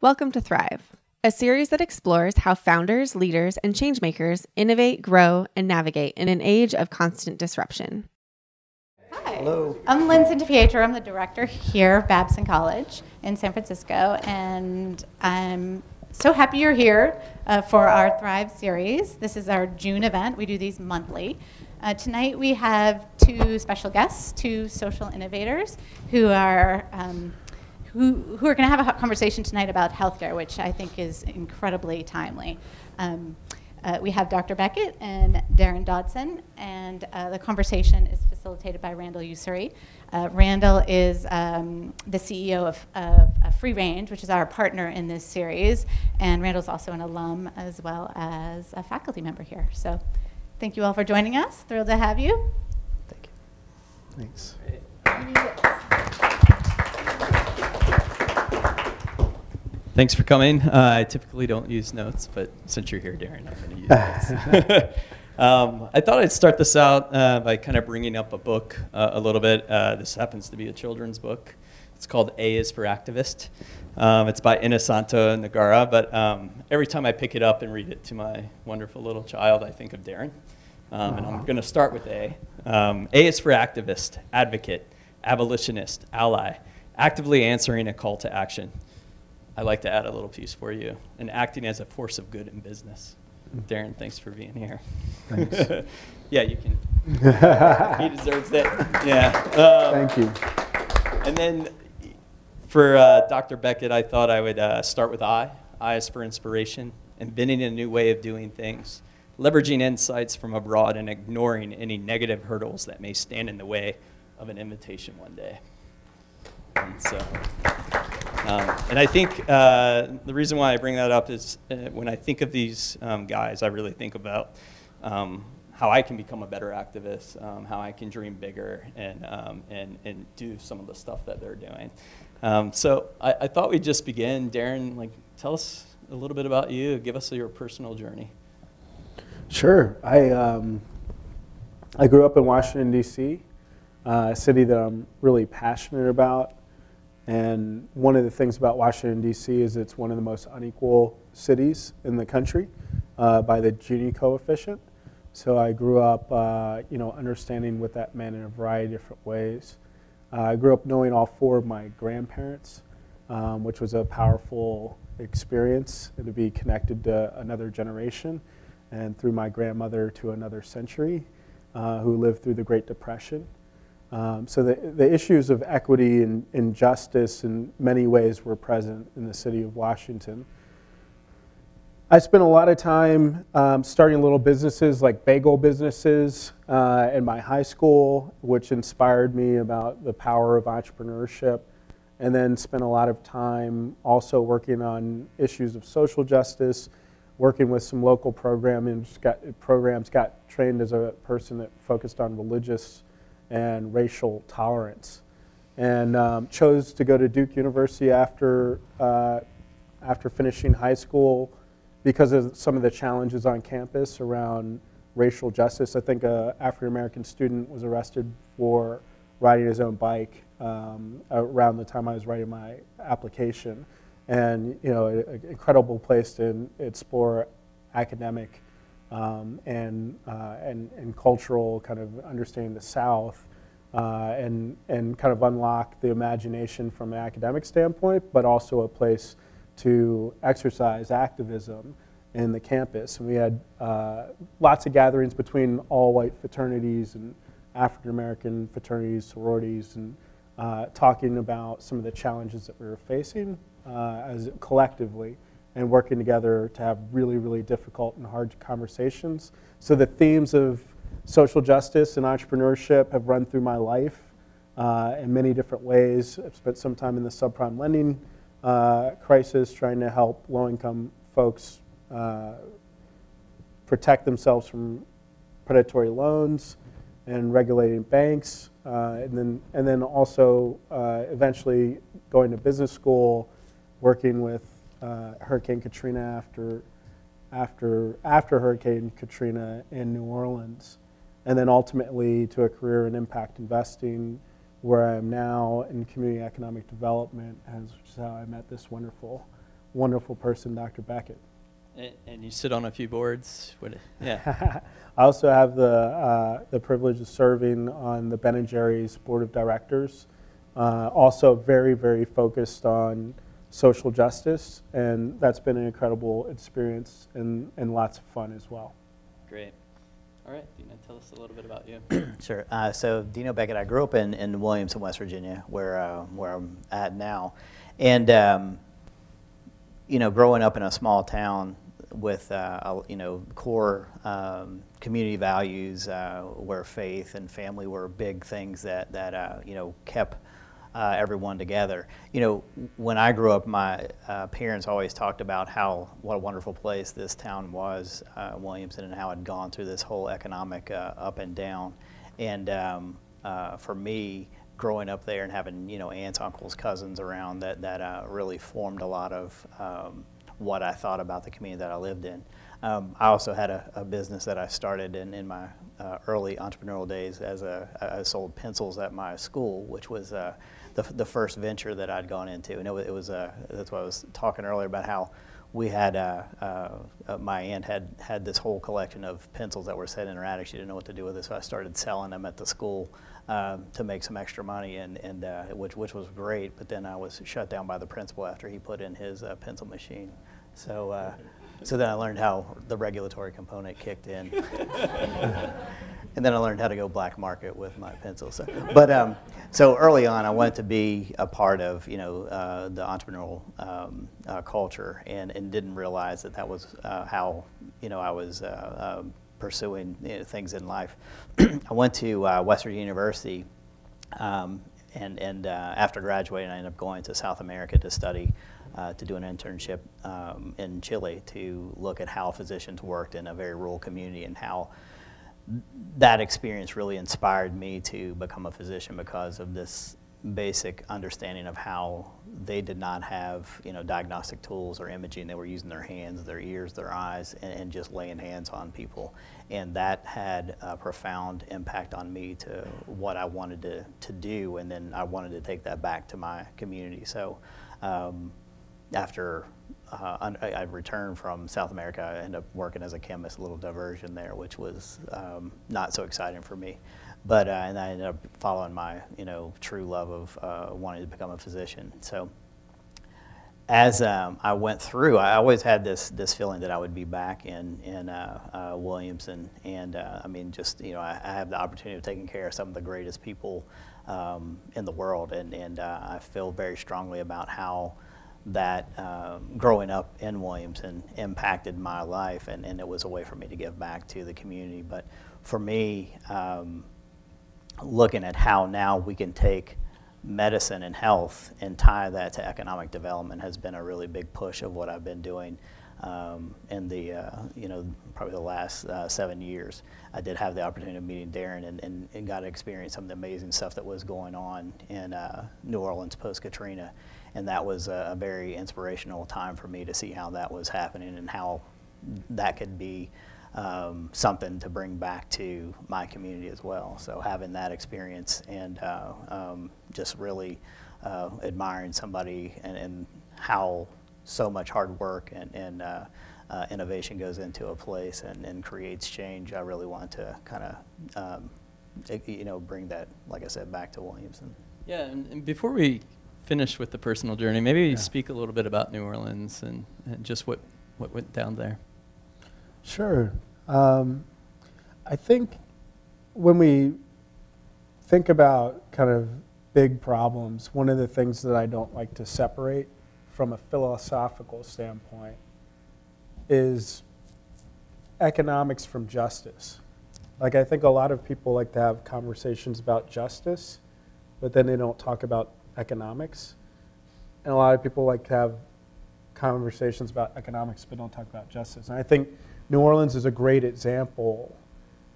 Welcome to Thrive, a series that explores how founders, leaders, and changemakers innovate, grow, and navigate in an age of constant disruption. Hi. Hello. I'm Lynn SanPietro. I'm the director here of Babson College in San Francisco, and I'm so happy you're here for our Thrive series. This is our June event. We do these monthly. Tonight we have two special guests, two social innovators who are who are going to have a conversation tonight about healthcare, which I think is incredibly timely. We have Dr. Beckett and Daryn Dodson, and the conversation is facilitated by Randall Usury. Randall is the CEO of Free Range, which is our partner in this series, and Randall's also an alum as well as a faculty member here. So thank you all for joining us. Thrilled to have you. Thank you. Thanks. Thanks for coming. I typically don't use notes, but since you're here, Daryn, I'm going to use notes. I thought I'd start this out by kind of bringing up a book a little bit. This happens to be a children's book. It's called A is for Activist. It's by Innosanto Nagara, but every time I pick it up and read it to my wonderful little child, I think of Daryn. And I'm going to start with A. A is for Activist, Advocate, Abolitionist, Ally, actively answering a call to action. I'd like to add a little piece for you, and acting as a force of good in business. Daryn, thanks for being here. Thanks. Yeah, you can. He deserves it. Yeah. Thank you. And then for Dr. Beckett, I thought I would start with I. I is for inspiration, inventing a new way of doing things, leveraging insights from abroad, and ignoring any negative hurdles that may stand in the way of an invitation one day. And so. And I think the reason why I bring that up is when I think of these guys, I really think about how I can become a better activist, how I can dream bigger, and do some of the stuff that they're doing. So I thought we'd just begin. Daryn, like, tell us a little bit about you. Give us your personal journey. Sure. I grew up in Washington, D.C., a city that I'm really passionate about. And one of the things about Washington, D.C. is it's one of the most unequal cities in the country by the Gini coefficient. So I grew up understanding what that meant in a variety of different ways. I grew up knowing all four of my grandparents, which was a powerful experience, and to be connected to another generation, and through my grandmother to another century who lived through the Great Depression. So the issues of equity and justice in many ways were present in the city of Washington. I spent a lot of time starting little businesses like bagel businesses in my high school, which inspired me about the power of entrepreneurship, and then spent a lot of time also working on issues of social justice, working with some local programs, got trained as a person that focused on religious and racial tolerance, and chose to go to Duke University after finishing high school because of some of the challenges on campus around racial justice. I think an African-American student was arrested for riding his own bike around the time I was writing my application, and an incredible place to explore academic and cultural kind of understanding the South, and kind of unlock the imagination from an academic standpoint, but also a place to exercise activism in the campus. And we had lots of gatherings between all-white fraternities and African-American fraternities, sororities, and talking about some of the challenges that we were facing as collectively, and working together to have really, really difficult and hard conversations. So the themes of social justice and entrepreneurship have run through my life in many different ways. I've spent some time in the subprime lending crisis, trying to help low-income folks protect themselves from predatory loans and regulating banks, and then also eventually going to business school, working with Hurricane Katrina after Hurricane Katrina in New Orleans, and then ultimately to a career in impact investing, where I am now in community economic development, which is how I met this wonderful wonderful person, Dr. Beckett. And you sit on a few boards. Yeah. I also have the privilege of serving on the Ben and Jerry's board of directors. Also very, very focused on social justice, and that's been an incredible experience and lots of fun as well. Great. All right, Dino, tell us a little bit about you. Sure. So Dino Beckett, I grew up in Williamson, West Virginia, where I'm at now. And, you know, growing up in a small town with, you know, core community values where faith and family were big things that you know, kept everyone together. You know, when I grew up, my parents always talked about what a wonderful place this town was, Williamson, and how it had gone through this whole economic up and down. And for me, growing up there and having, you know, aunts, uncles, cousins around, that really formed a lot of what I thought about the community that I lived in. I also had a business that I started in my early entrepreneurial days. I sold pencils at my school, which was the first venture that I'd gone into, and it was that's what I was talking earlier about, how we had my aunt had this whole collection of pencils that were set in her attic. She didn't know what to do with it, so I started selling them at the school to make some extra money, and which was great. But then I was shut down by the principal after he put in his pencil machine. So. So then I learned how the regulatory component kicked in, and then I learned how to go black market with my pencils. So, but so early on, I wanted to be a part of, you know, the entrepreneurial culture, and didn't realize that was how, you know, I was pursuing, you know, things in life. I went to Western University, and after graduating, I ended up going to South America to study. To do an internship in Chile to look at how physicians worked in a very rural community, and how that experience really inspired me to become a physician because of this basic understanding of how they did not have, you know, diagnostic tools or imaging. They were using their hands, their ears, their eyes, and just laying hands on people. And that had a profound impact on me to what I wanted to do, and then I wanted to take that back to my community. So. After I returned from South America, I ended up working as a chemist, a little diversion there, which was not so exciting for me. But and I ended up following my, you know, true love of wanting to become a physician. So as I went through, I always had this feeling that I would be back in Williamson, and I mean, just, you know, I have the opportunity of taking care of some of the greatest people in the world, and I feel very strongly about how that growing up in Williamson impacted my life, and it was a way for me to give back to the community. But for me, looking at how now we can take medicine and health and tie that to economic development has been a really big push of what I've been doing in the, you know, probably the last 7 years. I did have the opportunity of meeting Daryn and got to experience some of the amazing stuff that was going on in New Orleans post-Katrina. And that was a very inspirational time for me to see how that was happening and how that could be something to bring back to my community as well. So having that experience and just really admiring somebody and how so much hard work and innovation goes into a place and creates change, I really want to kind of, you know, bring that, like I said, back to Williamson. Yeah, and before we finish with the personal journey, maybe you speak a little bit about New Orleans and just what went down there. Sure. I think when we think about kind of big problems, one of the things that I don't like to separate from a philosophical standpoint is economics from justice. Like, I think a lot of people like to have conversations about justice, but then they don't talk about economics, and a lot of people like to have conversations about economics but don't talk about justice. And I think New Orleans is a great example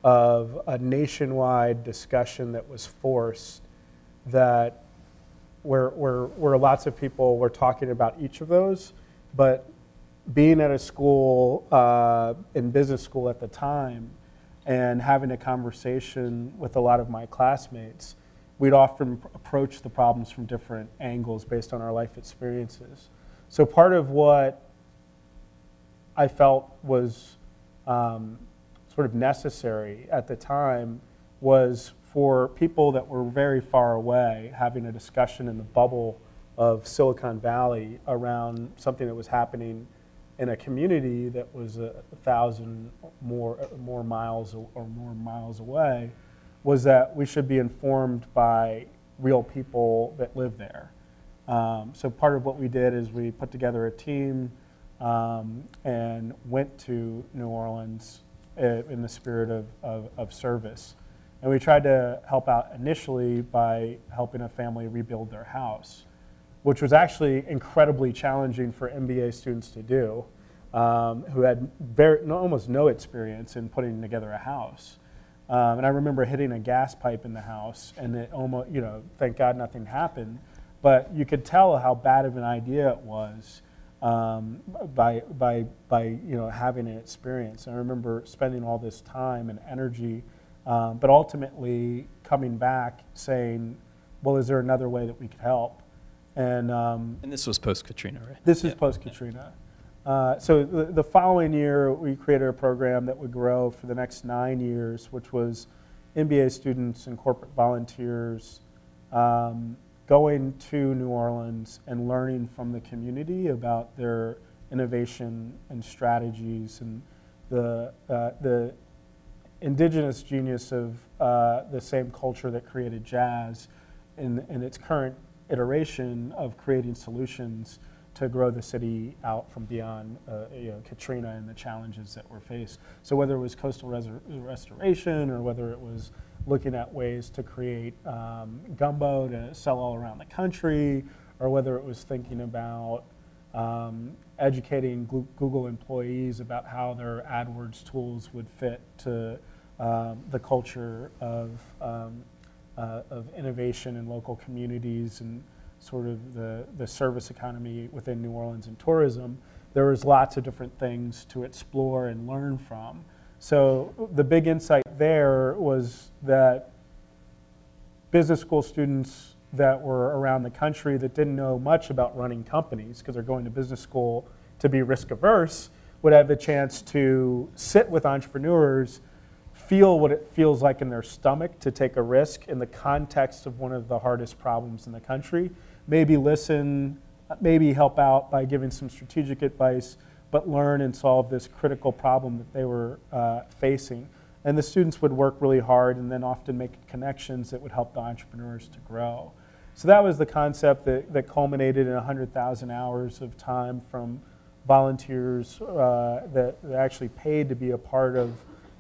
of a nationwide discussion that was forced, that where lots of people were talking about each of those, but being at a school, in business school at the time, and having a conversation with a lot of my classmates, we'd often approach the problems from different angles based on our life experiences. So part of what I felt was sort of necessary at the time was for people that were very far away having a discussion in the bubble of Silicon Valley around something that was happening in a community that was 1,000 or more miles away, was that we should be informed by real people that live there. So part of what we did is we put together a team and went to New Orleans in the spirit of service. And we tried to help out initially by helping a family rebuild their house, which was actually incredibly challenging for MBA students to do, who had almost no experience in putting together a house. And I remember hitting a gas pipe in the house, and it almost, you know, thank God nothing happened. But you could tell how bad of an idea it was by you know, having an experience. And I remember spending all this time and energy, but ultimately coming back saying, well, is there another way that we could help? And this was post-Katrina, right? This is post-Katrina. So the following year, we created a program that would grow for the next 9 years, which was MBA students and corporate volunteers going to New Orleans and learning from the community about their innovation and strategies, and the indigenous genius of the same culture that created jazz in its current iteration of creating solutions to grow the city out from beyond you know, Katrina and the challenges that were faced. So whether it was coastal restoration or whether it was looking at ways to create gumbo to sell all around the country, or whether it was thinking about educating Google employees about how their AdWords tools would fit to the culture of innovation in local communities and sort of the service economy within New Orleans and tourism, there was lots of different things to explore and learn from. So the big insight there was that business school students that were around the country that didn't know much about running companies, because they're going to business school to be risk averse, would have the chance to sit with entrepreneurs, feel what it feels like in their stomach to take a risk in the context of one of the hardest problems in the country, maybe listen, maybe help out by giving some strategic advice, but learn and solve this critical problem that they were facing. And the students would work really hard and then often make connections that would help the entrepreneurs to grow. So that was the concept that culminated in 100,000 hours of time from volunteers that actually paid to be a part of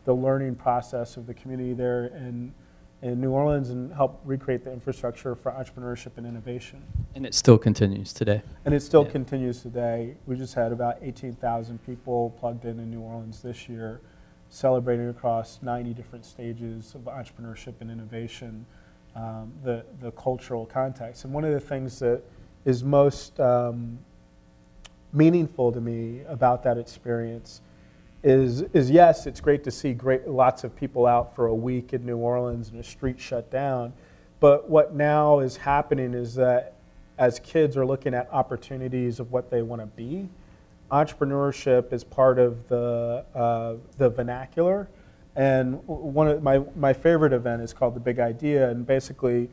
the learning process of the community there in New Orleans, and help recreate the infrastructure for entrepreneurship and innovation. And it still continues today. And it still continues today. We just had about 18,000 people plugged in New Orleans this year, celebrating across 90 different stages of entrepreneurship and innovation, the cultural context. And one of the things that is most meaningful to me about that experience is yes, it's great to see lots of people out for a week in New Orleans and a street shut down, but what now is happening is that as kids are looking at opportunities of what they want to be, entrepreneurship is part of the vernacular. And one of my favorite event is called The Big Idea, and basically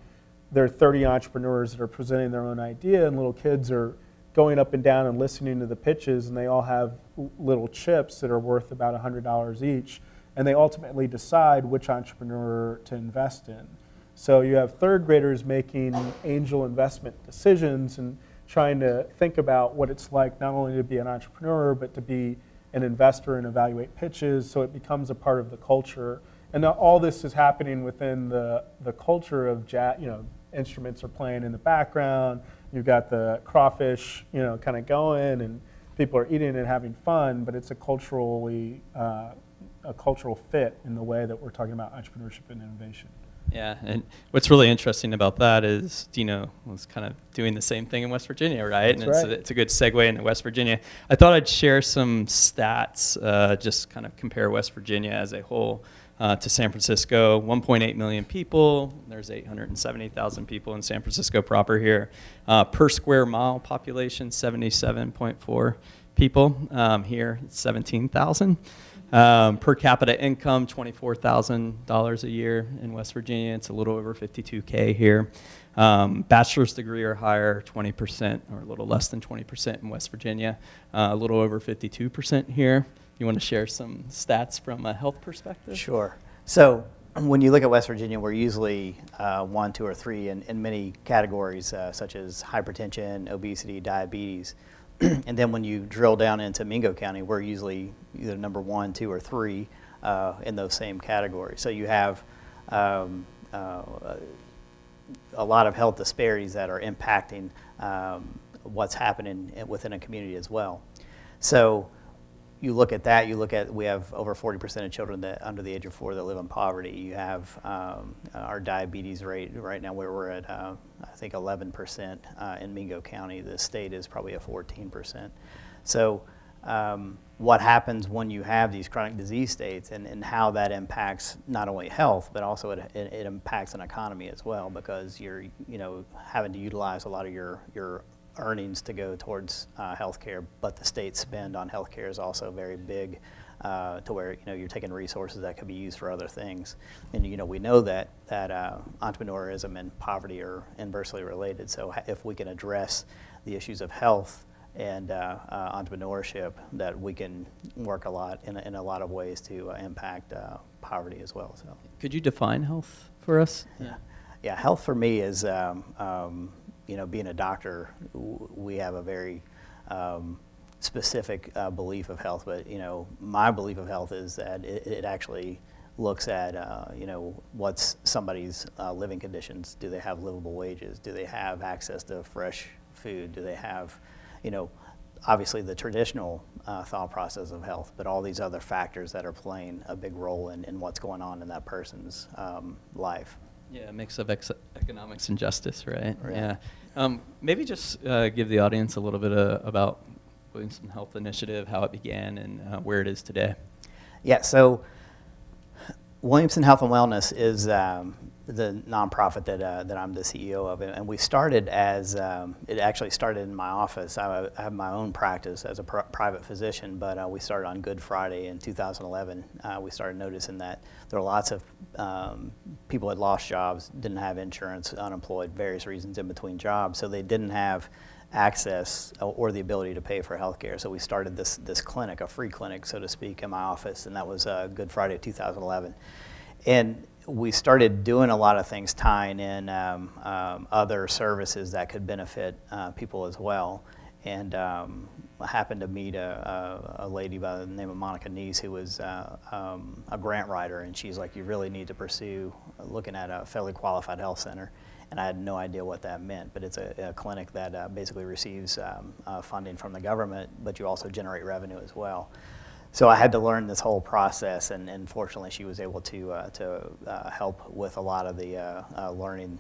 there are 30 entrepreneurs that are presenting their own idea, and little kids are going up and down and listening to the pitches, and they all have little chips that are worth about $100 each, and they ultimately decide which entrepreneur to invest in. So you have third graders making angel investment decisions and trying to think about what it's like not only to be an entrepreneur, but to be an investor and evaluate pitches, so it becomes a part of the culture. And all this is happening within the culture of jazz, you know, instruments are playing in the background, you've got the crawfish, you know, kind of going, and people are eating and having fun, but it's a cultural fit in the way that we're talking about entrepreneurship and innovation. Yeah, and what's really interesting about that is Dino was kind of doing the same thing in West Virginia, right? That's right. It's a good segue into West Virginia. I thought I'd share some stats, just kind of compare West Virginia as a whole to San Francisco, 1.8 million people. There's 870,000 people in San Francisco proper here. Per square mile population, 77.4 people. Here, 17,000. Per capita income, $24,000 a year in West Virginia. It's a little over 52K here. Bachelor's degree or higher, 20%, or a little less than 20% in West Virginia. A little over 52% here. You want to share some stats from a health perspective? Sure. So when you look at West Virginia, we're usually 1, 2, or 3 in many categories, such as hypertension, obesity, diabetes. And then when you drill down into Mingo County, we're usually either number 1, 2, or 3 in those same categories. So you have a lot of health disparities that are impacting what's happening within a community as well. So you look at that, you look at, we have over 40% of children that under the age of 4 that live in poverty. You have our diabetes rate right now where we're at, I think 11% in Mingo County. The state is probably at 14%. So what happens when you have these chronic disease states, and how that impacts not only health, but also it impacts an economy as well, because you're, you know, having to utilize a lot of your earnings to go towards healthcare, but the state spend on healthcare is also very big, to where, you know, you're taking resources that could be used for other things, and, you know, we know that entrepreneurism and poverty are inversely related. So if we can address the issues of health and entrepreneurship, that we can work a lot in a lot of ways to impact poverty as well. So could you define health for us? Yeah, health for me is you know, being a doctor, we have a very specific belief of health, but, you know, my belief of health is that it actually looks at, you know, what's somebody's living conditions. Do they have livable wages? Do they have access to fresh food? Do they have, you know, obviously the traditional thought process of health, but all these other factors that are playing a big role in what's going on in that person's life. Yeah, a mix of economics and justice, right? Right. Yeah. Maybe just give the audience a little bit about Williamson Health Initiative, how it began, and where it is today. Yeah, so Williamson Health and Wellness is the nonprofit that I'm the CEO of, and we started as, it actually started in my office. I have my own practice as a private physician, but we started on Good Friday in 2011. We started noticing that there were lots of people had lost jobs, didn't have insurance, unemployed, various reasons in between jobs, so they didn't have access or the ability to pay for healthcare. So we started this clinic, a free clinic, so to speak, in my office, and that was Good Friday of 2011. And we started doing a lot of things tying in other services that could benefit people as well. And I happened to meet a lady by the name of Monica Neese, who was a grant writer, and she's like, you really need to pursue looking at a Federally Qualified Health Center. And I had no idea what that meant, but it's a clinic that basically receives funding from the government, but you also generate revenue as well. So I had to learn this whole process, and fortunately she was able to help with a lot of the learning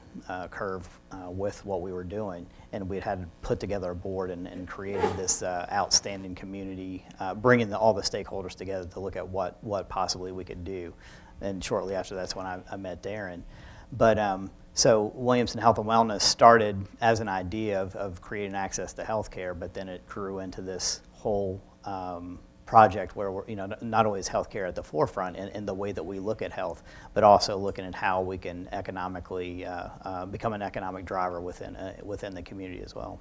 curve with what we were doing. And we had put together a board and created this outstanding community, bringing all the stakeholders together to look at what possibly we could do. And shortly after, that's when I met Daryn. But so Williamson Health and Wellness started as an idea of creating access to healthcare, but then it grew into this whole project where we're, you know, not always healthcare at the forefront in the way that we look at health, but also looking at how we can economically become an economic driver within the community as well.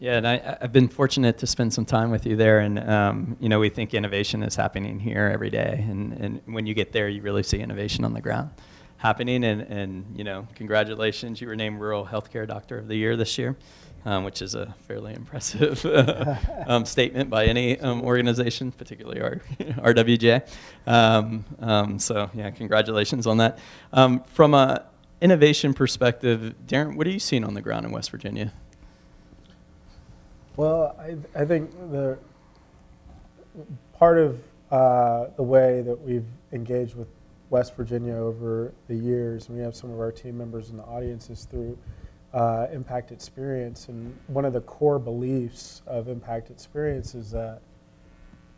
Yeah, and I've been fortunate to spend some time with you there, and you know, we think innovation is happening here every day, and when you get there, you really see innovation on the ground happening, and you know, congratulations, you were named Rural Healthcare Doctor of the Year this year. Which is a fairly impressive statement by any organization, particularly our RWJ. So yeah, congratulations on that. From an innovation perspective, Daryn, what are you seeing on the ground in West Virginia? Well, I think part of the way that we've engaged with West Virginia over the years, and we have some of our team members in the audience, is through Impact Experience, and one of the core beliefs of Impact Experience is that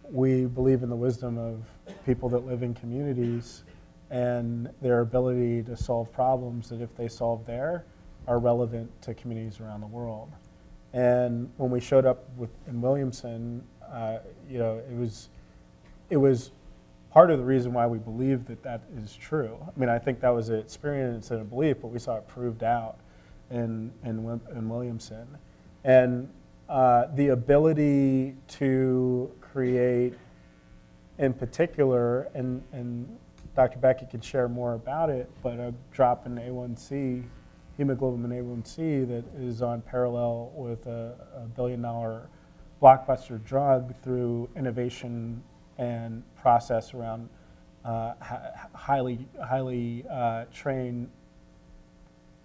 we believe in the wisdom of people that live in communities and their ability to solve problems that, if they solve there, are relevant to communities around the world. And when we showed up in Williamson, you know, it was part of the reason why we believe that that is true. I mean, I think that was an experience and a belief, but we saw it proved out in Williamson. And the ability to create, in particular, and Dr. Beckett could share more about it, but a drop in A1C, hemoglobin A1C, that is on parallel with a billion-dollar blockbuster drug through innovation and process around highly trained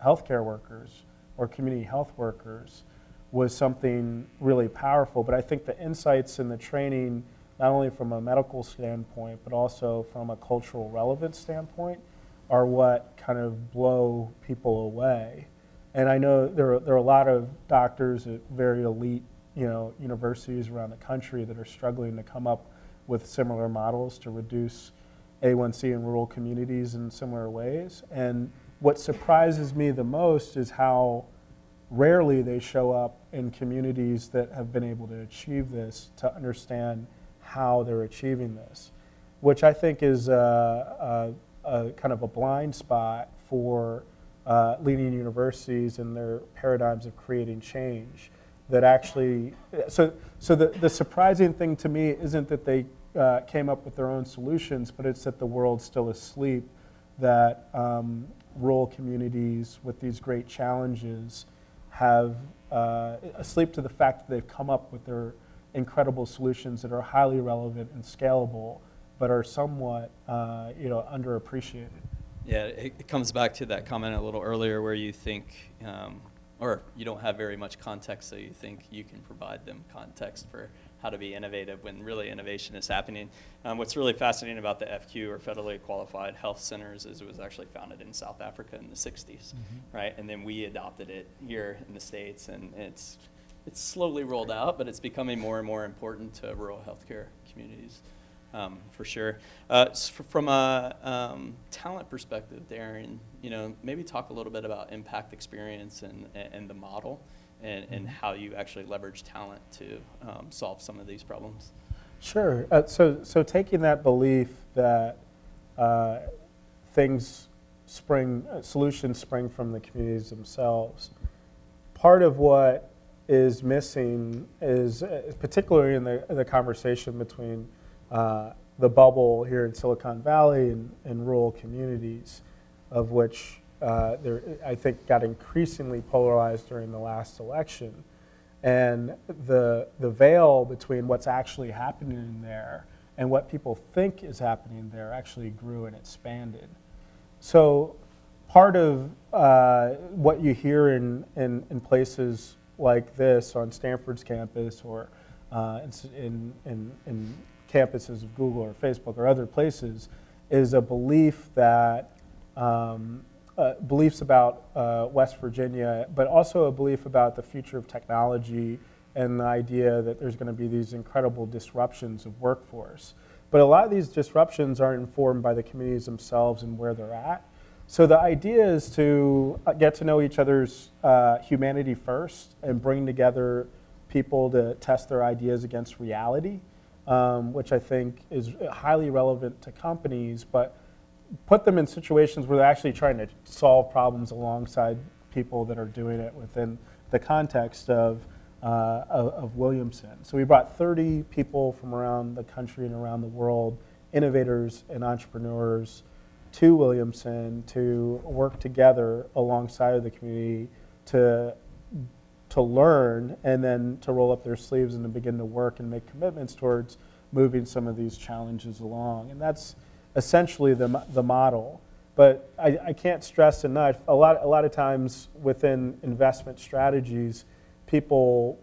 healthcare workers or community health workers, was something really powerful. But I think the insights and the training, not only from a medical standpoint, but also from a cultural relevance standpoint, are what kind of blow people away. And I know there are a lot of doctors at very elite, you know, universities around the country that are struggling to come up with similar models to reduce A1C in rural communities in similar ways. And what surprises me the most is how rarely they show up in communities that have been able to achieve this, to understand how they're achieving this, which I think is a kind of a blind spot for leading universities and their paradigms of creating change. That actually, so the surprising thing to me isn't that they came up with their own solutions, but it's that the world's still asleep, that rural communities with these great challenges have asleep to the fact that they've come up with their incredible solutions that are highly relevant and scalable, but are somewhat you know, underappreciated. Yeah, it comes back to that comment a little earlier where you think, or you don't have very much context, so you think you can provide them context for how to be innovative when really innovation is happening. What's really fascinating about the FQ, or Federally Qualified Health Centers, is it was actually founded in South Africa in the 60s, right? And then we adopted it here in the States, and it's slowly rolled out, but it's becoming more and more important to rural healthcare communities, for sure. From a talent perspective, Daryn, you know, maybe talk a little bit about Impact Experience and the model, and how you actually leverage talent to solve some of these problems. Sure. So taking that belief that solutions spring from the communities themselves, part of what is missing is, particularly in the conversation between the bubble here in Silicon Valley and rural communities, of which I think got increasingly polarized during the last election, and the veil between what's actually happening there and what people think is happening there actually grew and expanded. So part of what you hear in places like this on Stanford's campus, or in campuses of Google or Facebook or other places, is a belief that beliefs about West Virginia, but also a belief about the future of technology and the idea that there's going to be these incredible disruptions of workforce. But a lot of these disruptions are informed by the communities themselves and where they're at. So the idea is to get to know each other's humanity first, and bring together people to test their ideas against reality, which I think is highly relevant to companies, but put them in situations where they're actually trying to solve problems alongside people that are doing it within the context of Williamson. So we brought 30 people from around the country and around the world, innovators and entrepreneurs, to Williamson to work together alongside of the community to learn, and then to roll up their sleeves and to begin to work and make commitments towards moving some of these challenges along. And that's essentially the model. But I can't stress enough, a lot of times within investment strategies, people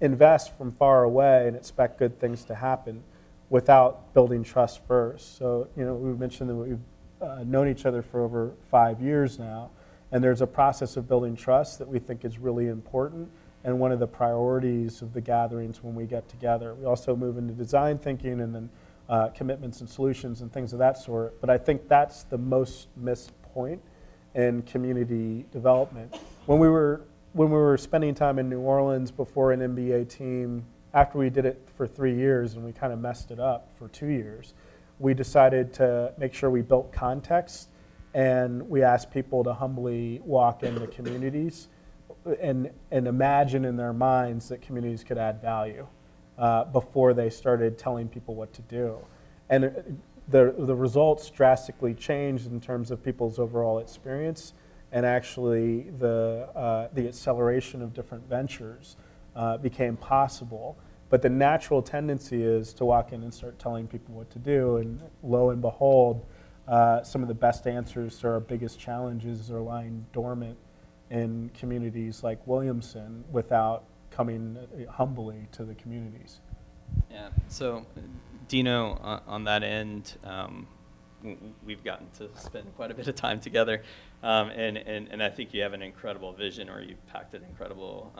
invest from far away and expect good things to happen without building trust first. So, you know, we've mentioned that we've known each other for over 5 years now, and there's a process of building trust that we think is really important, and one of the priorities of the gatherings when we get together. We also move into design thinking, and then commitments and solutions and things of that sort. But I think that's the most missed point in community development. When we were spending time in New Orleans before an MBA team, after we did it for 3 years and we kind of messed it up for 2 years, we decided to make sure we built context, and we asked people to humbly walk into communities and imagine in their minds that communities could add value before they started telling people what to do. And the results drastically changed in terms of people's overall experience and actually the acceleration of different ventures became possible. But the natural tendency is to walk in and start telling people what to do, and lo and behold, some of the best answers to our biggest challenges are lying dormant in communities like Williamson without coming humbly to the communities. Yeah, so Dino, on that end, we've gotten to spend quite a bit of time together, and I think you have an incredible vision, or you've packed an incredible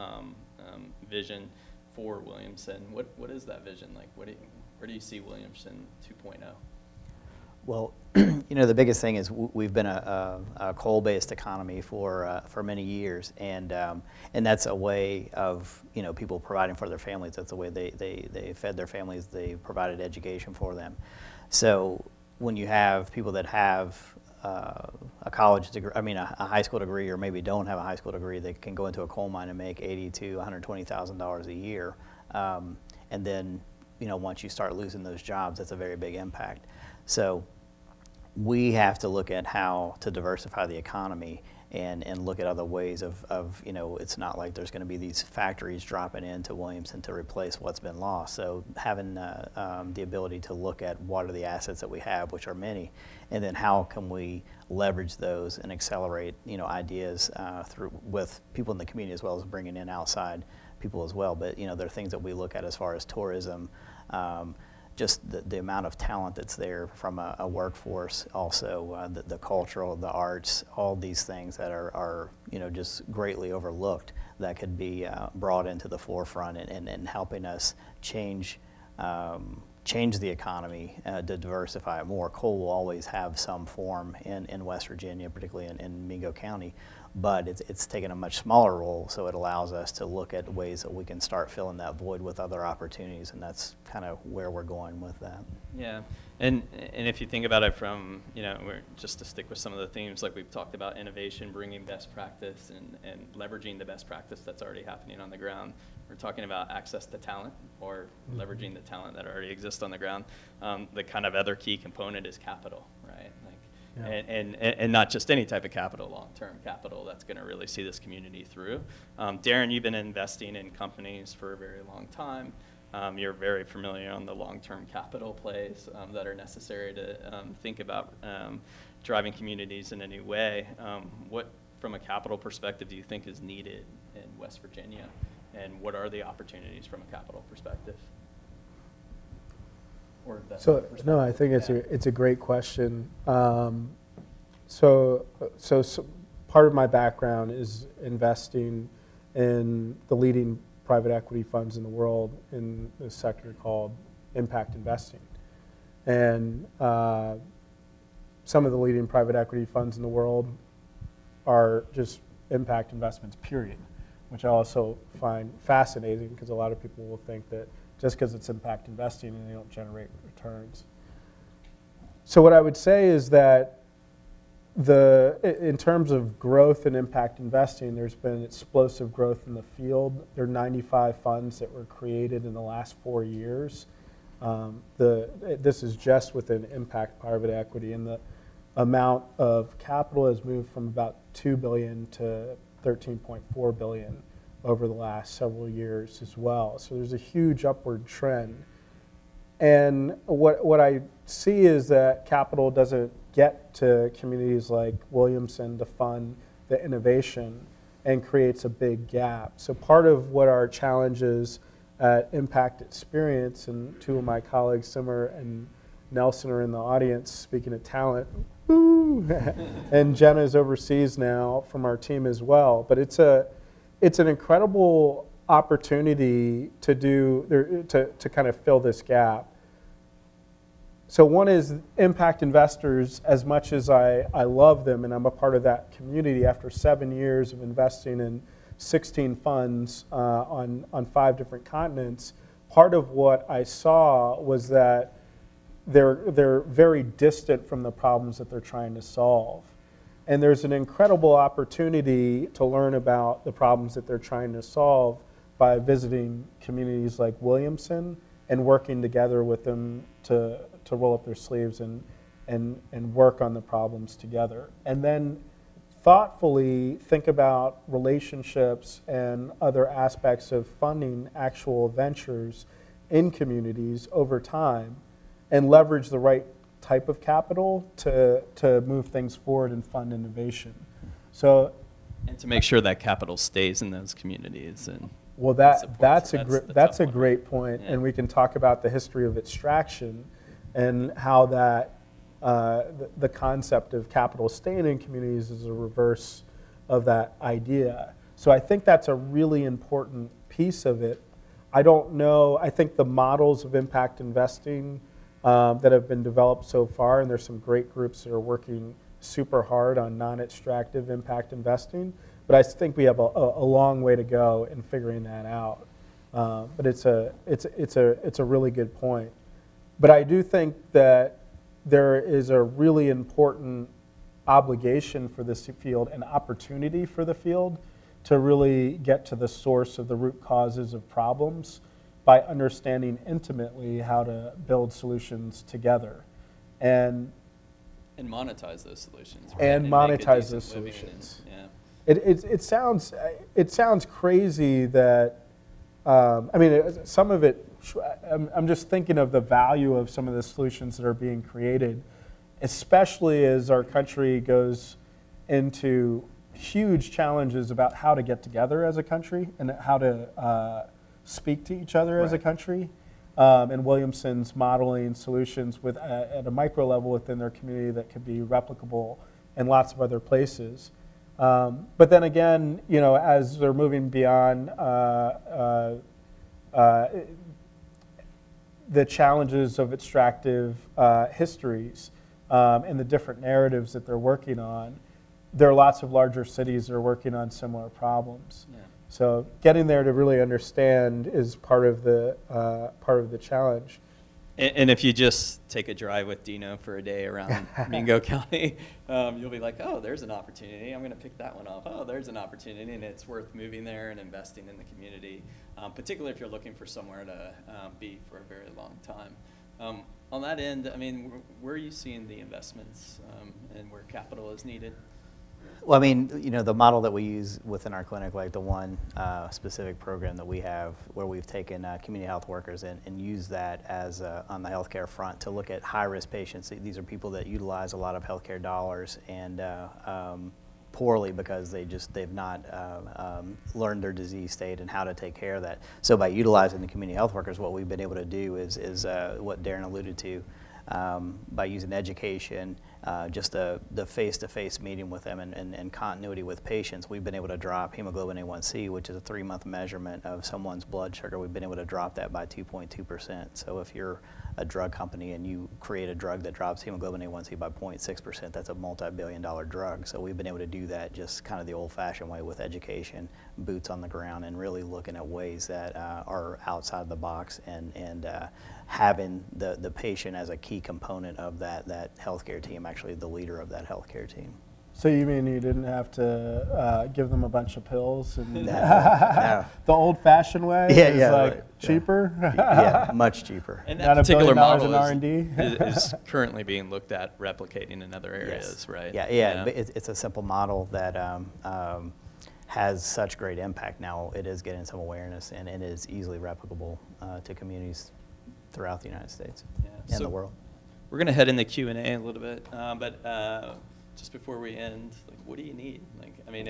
vision for Williamson. What is that vision? Like, where do you see Williamson 2.0? Well, the biggest thing is we've been a coal-based economy for many years, and that's a way of people providing for their families. That's the way they fed their families. They provided education for them. So when you have people that have a college degree, I mean a high school degree, or maybe don't have a high school degree, they can go into a coal mine and make $80,000 to $120,000 a year, and then once you start losing those jobs, that's a very big impact. So we have to look at how to diversify the economy and look at other ways of it's not like there's going to be these factories dropping into Williamson to replace what's been lost. So having the ability to look at what are the assets that we have, which are many, and then how can we leverage those and accelerate ideas with people in the community, as well as bringing in outside people as well. But there are things that we look at as far as tourism, just the amount of talent that's there from a workforce, also the cultural, the arts, all these things that are just greatly overlooked that could be brought into the forefront and helping us change the economy to diversify it more. Coal will always have some form in West Virginia, particularly in Mingo County, but it's taken a much smaller role, so it allows us to look at ways that we can start filling that void with other opportunities, and that's kind of where we're going with that. Yeah, and if you think about it from, we're just to stick with some of the themes, like we've talked about innovation, bringing best practice and leveraging the best practice that's already happening on the ground. We're talking about access to talent, or leveraging the talent that already exists on the ground. The kind of other key component is capital, right? Yeah. And not just any type of capital, long-term capital that's going to really see this community through. Daryn, you've been investing in companies for a very long time. You're very familiar on the long-term capital plays that are necessary to think about driving communities in a new way. What, from a capital perspective, do you think is needed in West Virginia? And what are the opportunities from a capital perspective? Or investment perspective? No, I think it's a great question. So part of my background is investing in the leading private equity funds in the world in this sector called impact investing. And some of the leading private equity funds in the world are just impact investments, period, which I also find fascinating because a lot of people will think that just because it's impact investing and they don't generate returns. So what I would say is that in terms of growth in impact investing, there's been explosive growth in the field. There are 95 funds that were created in the last 4 years. This is just within impact private equity, and the amount of capital has moved from about $2 billion to $13.4 billion over the last several years as well. So there's a huge upward trend. And what I see is that capital doesn't get to communities like Williamson to fund the innovation and creates a big gap. So part of what our challenge is at Impact Experience, and two of my colleagues, Simmer and Nelson, are in the audience, speaking of talent. And Jenna is overseas now from our team as well. But it's an incredible opportunity to kind of fill this gap. So one is impact investors. As much as I love them and I'm a part of that community, after 7 years of investing in 16 funds on 5 different continents, part of what I saw was that they're very distant from the problems that they're trying to solve. And there's an incredible opportunity to learn about the problems that they're trying to solve by visiting communities like Williamson and working together with them to roll up their sleeves and work on the problems together. And then thoughtfully think about relationships and other aspects of funding actual ventures in communities over time, and leverage the right type of capital to move things forward and fund innovation. So, and to make sure that capital stays in those communities. And well, that's a great point, yeah. And we can talk about the history of extraction and how that the concept of capital staying in communities is a reverse of that idea. So I think that's a really important piece of it. I don't know. I think the models of impact investing that have been developed so far, and there's some great groups that are working super hard on non-extractive impact investing, but I think we have a long way to go in figuring that out. But it's a really good point. But I do think that there is a really important obligation for this field and opportunity for the field to really get to the source of the root causes of problems by understanding intimately how to build solutions together. And monetize those solutions. Right? And monetize those solutions. Yeah. It sounds crazy that, I mean, some of it, I'm just thinking of the value of some of the solutions that are being created, especially as our country goes into huge challenges about how to get together as a country and how to speak to each other as a country, and Williamson's modeling solutions with at a micro level within their community that could be replicable in lots of other places. But then again, you know, as they're moving beyond the challenges of extractive histories and the different narratives that they're working on, there are lots of larger cities that are working on similar problems. Yeah. So getting there to really understand is part of the challenge. And if you just take a drive with Dino for a day around Mingo County, you'll be like, oh, there's an opportunity. I'm going to pick that one up. Oh, there's an opportunity. And it's worth moving there and investing in the community, particularly if you're looking for somewhere to be for a very long time. On that end, I mean, where are you seeing the investments and where capital is needed? Well, I mean, you know, the model that we use within our clinic, like the one specific program that we have where we've taken community health workers and used that as on the healthcare front to look at high-risk patients. These are people that utilize a lot of healthcare dollars and poorly because they've not learned their disease state and how to take care of that. So by utilizing the community health workers, what we've been able to do is what Daryn alluded to, by using education, just the face-to-face meeting with them and continuity with patients, we've been able to drop hemoglobin A1C, which is a 3-month measurement of someone's blood sugar. We've been able to drop that by 2.2%. So if you're a drug company and you create a drug that drops hemoglobin A1C by 0.6%, that's a multi-billion-dollar drug. So we've been able to do that just kind of the old-fashioned way with education, boots on the ground, and really looking at ways that are outside the box and having the patient as a key component of that healthcare team, actually the leader of that healthcare team. So you mean you didn't have to give them a bunch of pills? And no. The old-fashioned way is like cheaper? Yeah, much cheaper. And that particular model is currently being looked at replicating in other areas, right? Yeah. It's a simple model that has such great impact now. It is getting some awareness, and it is easily replicable to communities throughout the United States and the world. We're going to head into Q&A a little bit, but just before we end, like, what do you need? Like, I mean,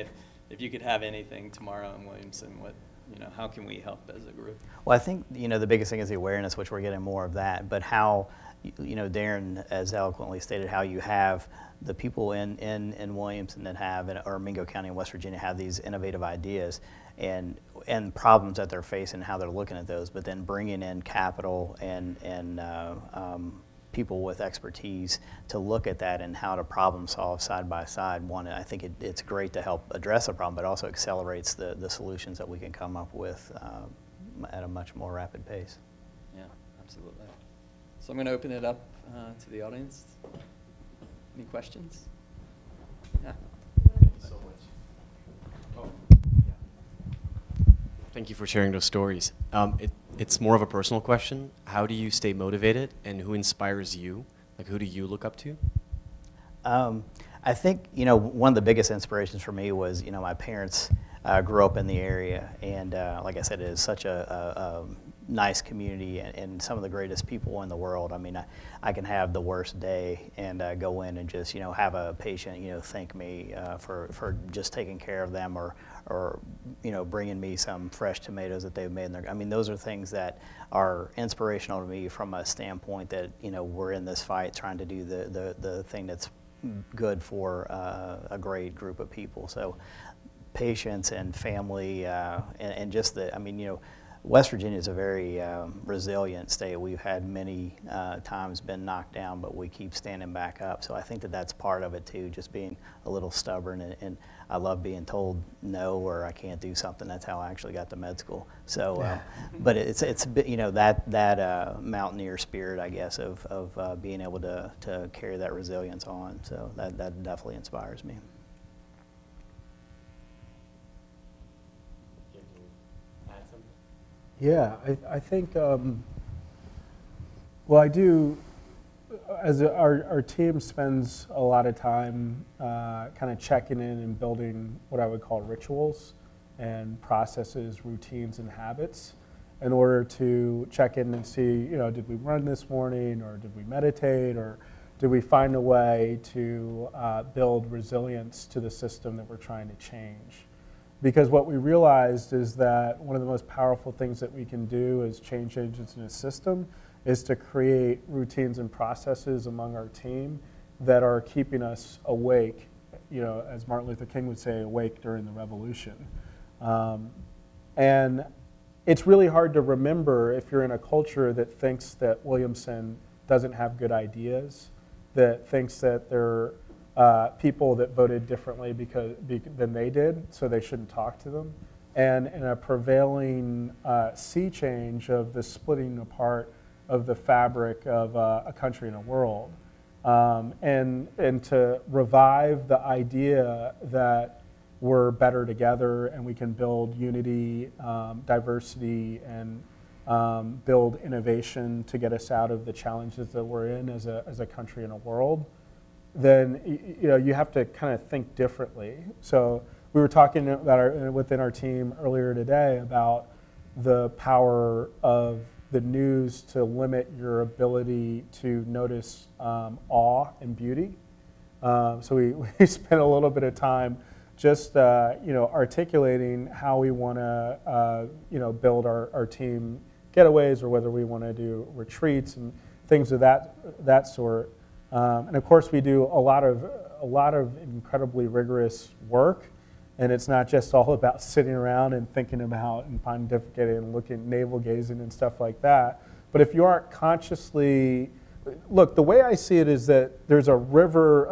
if you could have anything tomorrow in Williamson, what, you know, how can we help as a group? Well, I think, you know, the biggest thing is the awareness, which we're getting more of that, but how, you know, Daryn as eloquently stated, how you have the people in Williamson that have, or Mingo County in West Virginia, have these innovative ideas and problems that they're facing, how they're looking at those, but then bringing in capital and people with expertise to look at that and how to problem solve side by side. One, I think it's great to help address a problem, but also accelerates the solutions that we can come up with at a much more rapid pace. Yeah, absolutely. So I'm going to open it up to the audience. Any questions? Yeah. Thank you so much. Oh. Yeah. Thank you for sharing those stories. It's more of a personal question. How do you stay motivated, and who inspires you? Like, who do you look up to? I think, you know, one of the biggest inspirations for me was, you know, my parents grew up in the area, and like I said, it is such a nice community and some of the greatest people in the world. I mean, I can have the worst day and go in and just, you know, have a patient, you know, thank me for just taking care of them, or you know, bringing me some fresh tomatoes that they've made. I mean, those are things that are inspirational to me from a standpoint that, you know, we're in this fight trying to do the thing that's good for a great group of people. So patients and family and just the, I mean, you know, West Virginia is a very resilient state. We've had many times been knocked down, but we keep standing back up. So I think that that's part of it too, just being a little stubborn. And I love being told no, or I can't do something. That's how I actually got to med school. So, but it's you know, that mountaineer spirit, I guess, of being able to carry that resilience on. So that definitely inspires me. Yeah, I think, well, I do, as our team spends a lot of time kind of checking in and building what I would call rituals and processes, routines, and habits in order to check in and see, you know, did we run this morning, or did we meditate, or did we find a way to build resilience to the system that we're trying to change? Because what we realized is that one of the most powerful things that we can do as change agents in a system is to create routines and processes among our team that are keeping us awake, you know, as Martin Luther King would say, awake during the revolution. And it's really hard to remember if you're in a culture that thinks that Williamson doesn't have good ideas, that thinks that they're people that voted differently than they did, so they shouldn't talk to them. And in a prevailing sea change of the splitting apart of the fabric of a country and a world. And to revive the idea that we're better together and we can build unity, diversity, and build innovation to get us out of the challenges that we're in as a country and a world. Then, you know, you have to kind of think differently. So we were talking about within our team earlier today about the power of the news to limit your ability to notice awe and beauty. So we spent a little bit of time just you know, articulating how we want to you know, build our team getaways, or whether we want to do retreats and things of that sort. And of course, we do a lot of incredibly rigorous work, and it's not just all about sitting around and thinking about and pontificating and looking, navel gazing and stuff like that. But if you aren't consciously, look, the way I see it is that there's a river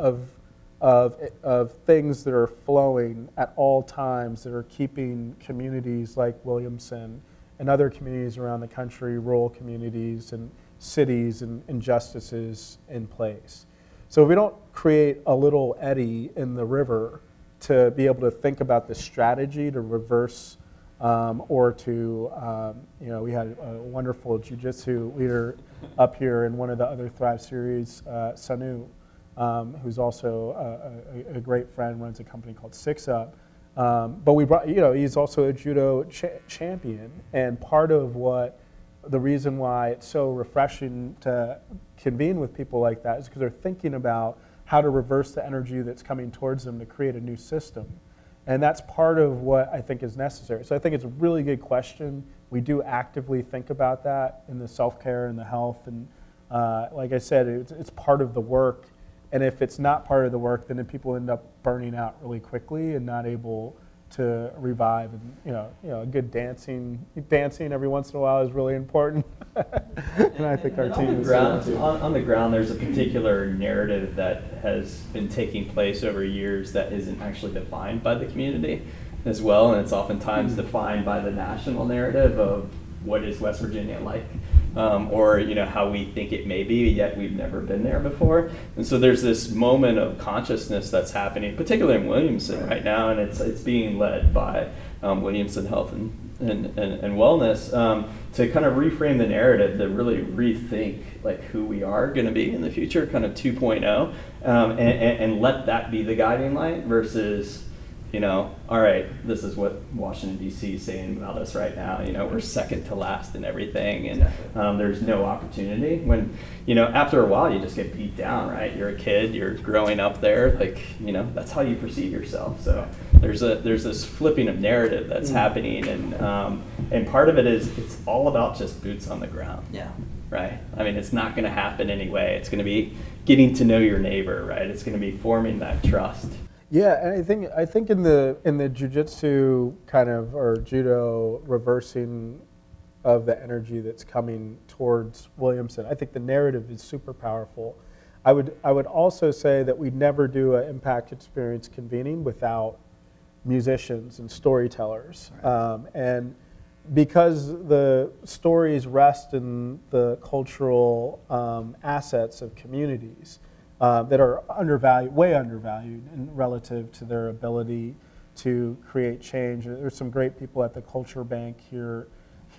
of things that are flowing at all times that are keeping communities like Williamson and other communities around the country, rural communities, and cities and injustices in place. So if we don't create a little eddy in the river to be able to think about the strategy to reverse or to, you know, we had a wonderful jiu-jitsu leader up here in one of the other Thrive series, Sanu, who's also a great friend, runs a company called Six Up. But we brought, you know, he's also a judo champion, and part of what the reason why it's so refreshing to convene with people like that is because they're thinking about how to reverse the energy that's coming towards them to create a new system. And that's part of what I think is necessary. So I think it's a really good question. We do actively think about that in the self-care and the health. And like I said, it's part of the work. And if it's not part of the work, then people end up burning out really quickly and not able to revive. And good dancing every once in a while is really important. And I think our team is too. On the ground, there's a particular narrative that has been taking place over years that isn't actually defined by the community as well, and it's oftentimes defined by the national narrative of what is West Virginia like, or how we think it may be, yet we've never been there before. And so there's this moment of consciousness that's happening, particularly in Williamson right now, and it's being led by Williamson Health and Wellness to kind of reframe the narrative, to really rethink who we are going to be in the future, kind of 2.0, and let that be the guiding light versus, all right, this is what Washington, D.C. is saying about us right now. We're second to last in everything, and there's no opportunity. When, after a while, you just get beat down, right? You're a kid, you're growing up there, that's how you perceive yourself. So there's this flipping of narrative that's happening, and part of it is it's all about just boots on the ground. Yeah. Right? I mean, it's not going to happen anyway. It's going to be getting to know your neighbor, right? It's going to be forming that trust. Yeah, and I think in the jiu-jitsu kind of, or judo, reversing of the energy that's coming towards Williamson, I think the narrative is super powerful. I would also say that we never do an Impact Experience convening without musicians and storytellers, and because the stories rest in the cultural assets of communities. That are undervalued, way undervalued, and relative to their ability to create change. There's some great people at the Culture Bank here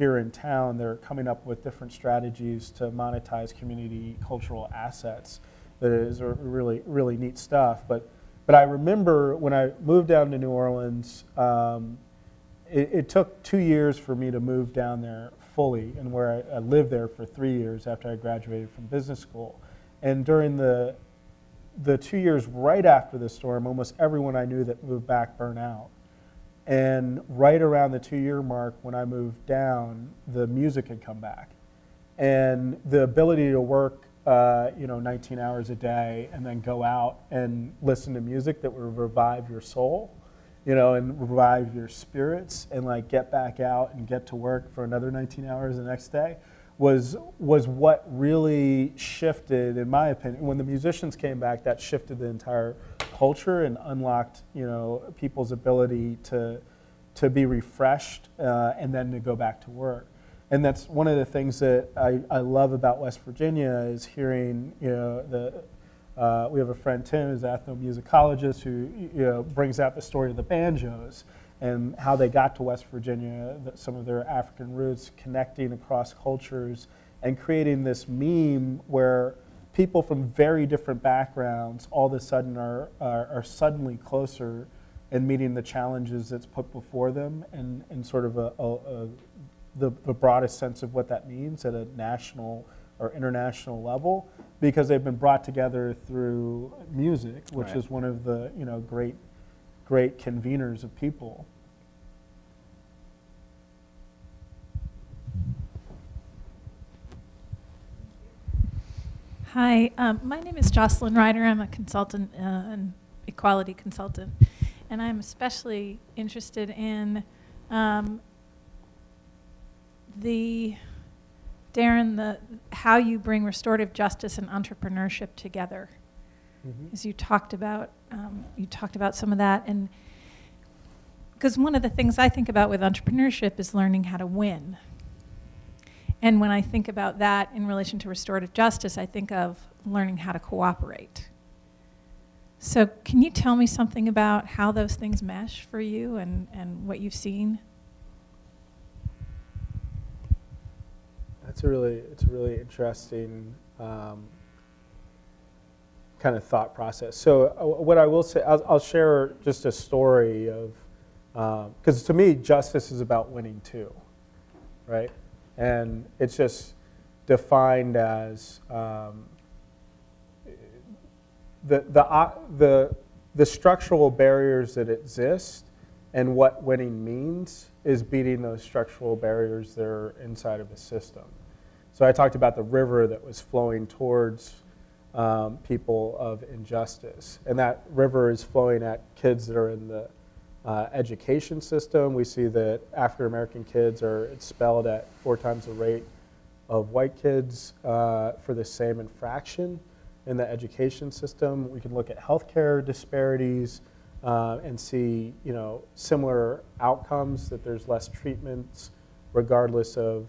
in town. They're coming up with different strategies to monetize community cultural assets. That is really, really neat stuff. But I remember when I moved down to New Orleans, it took 2 years for me to move down there fully, and where I lived there for 3 years after I graduated from business school. And during the 2 years right after the storm, almost everyone I knew that moved back burned out. And right around the 2 year mark when I moved down, the music had come back. And the ability to work 19 hours a day and then go out and listen to music that would revive your soul, and revive your spirits, and get back out and get to work for another 19 hours the next day, was what really shifted, in my opinion. When the musicians came back, that shifted the entire culture and unlocked, people's ability to be refreshed and then to go back to work. And that's one of the things that I love about West Virginia, is hearing, we have a friend, Tim, who's an ethnomusicologist, who brings out the story of the banjos and how they got to West Virginia, some of their African roots, connecting across cultures and creating this meme where people from very different backgrounds all of a sudden are suddenly closer in meeting the challenges that's put before them, and sort of the broadest sense of what that means at a national or international level, because they've been brought together through music, which is one of the great conveners of people. Hi, my name is Jocelyn Ryder. I'm a consultant, an equality consultant, and I'm especially interested in how you bring restorative justice and entrepreneurship together. As you talked about some of that, and because one of the things I think about with entrepreneurship is learning how to win. And when I think about that in relation to restorative justice, I think of learning how to cooperate. So can you tell me something about how those things mesh for you, and what you've seen? It's a really interesting kind of thought process. So what I will say, I'll share just a story of, because to me, justice is about winning too, right? And it's just defined as the structural barriers that exist, and what winning means is beating those structural barriers that are inside of the system. So I talked about the river that was flowing towards people of injustice. And that river is flowing at kids that are in the education system. We see that African American kids are expelled at 4 times the rate of white kids for the same infraction in the education system. We can look at healthcare disparities and see, you know, similar outcomes, that there's less treatments regardless of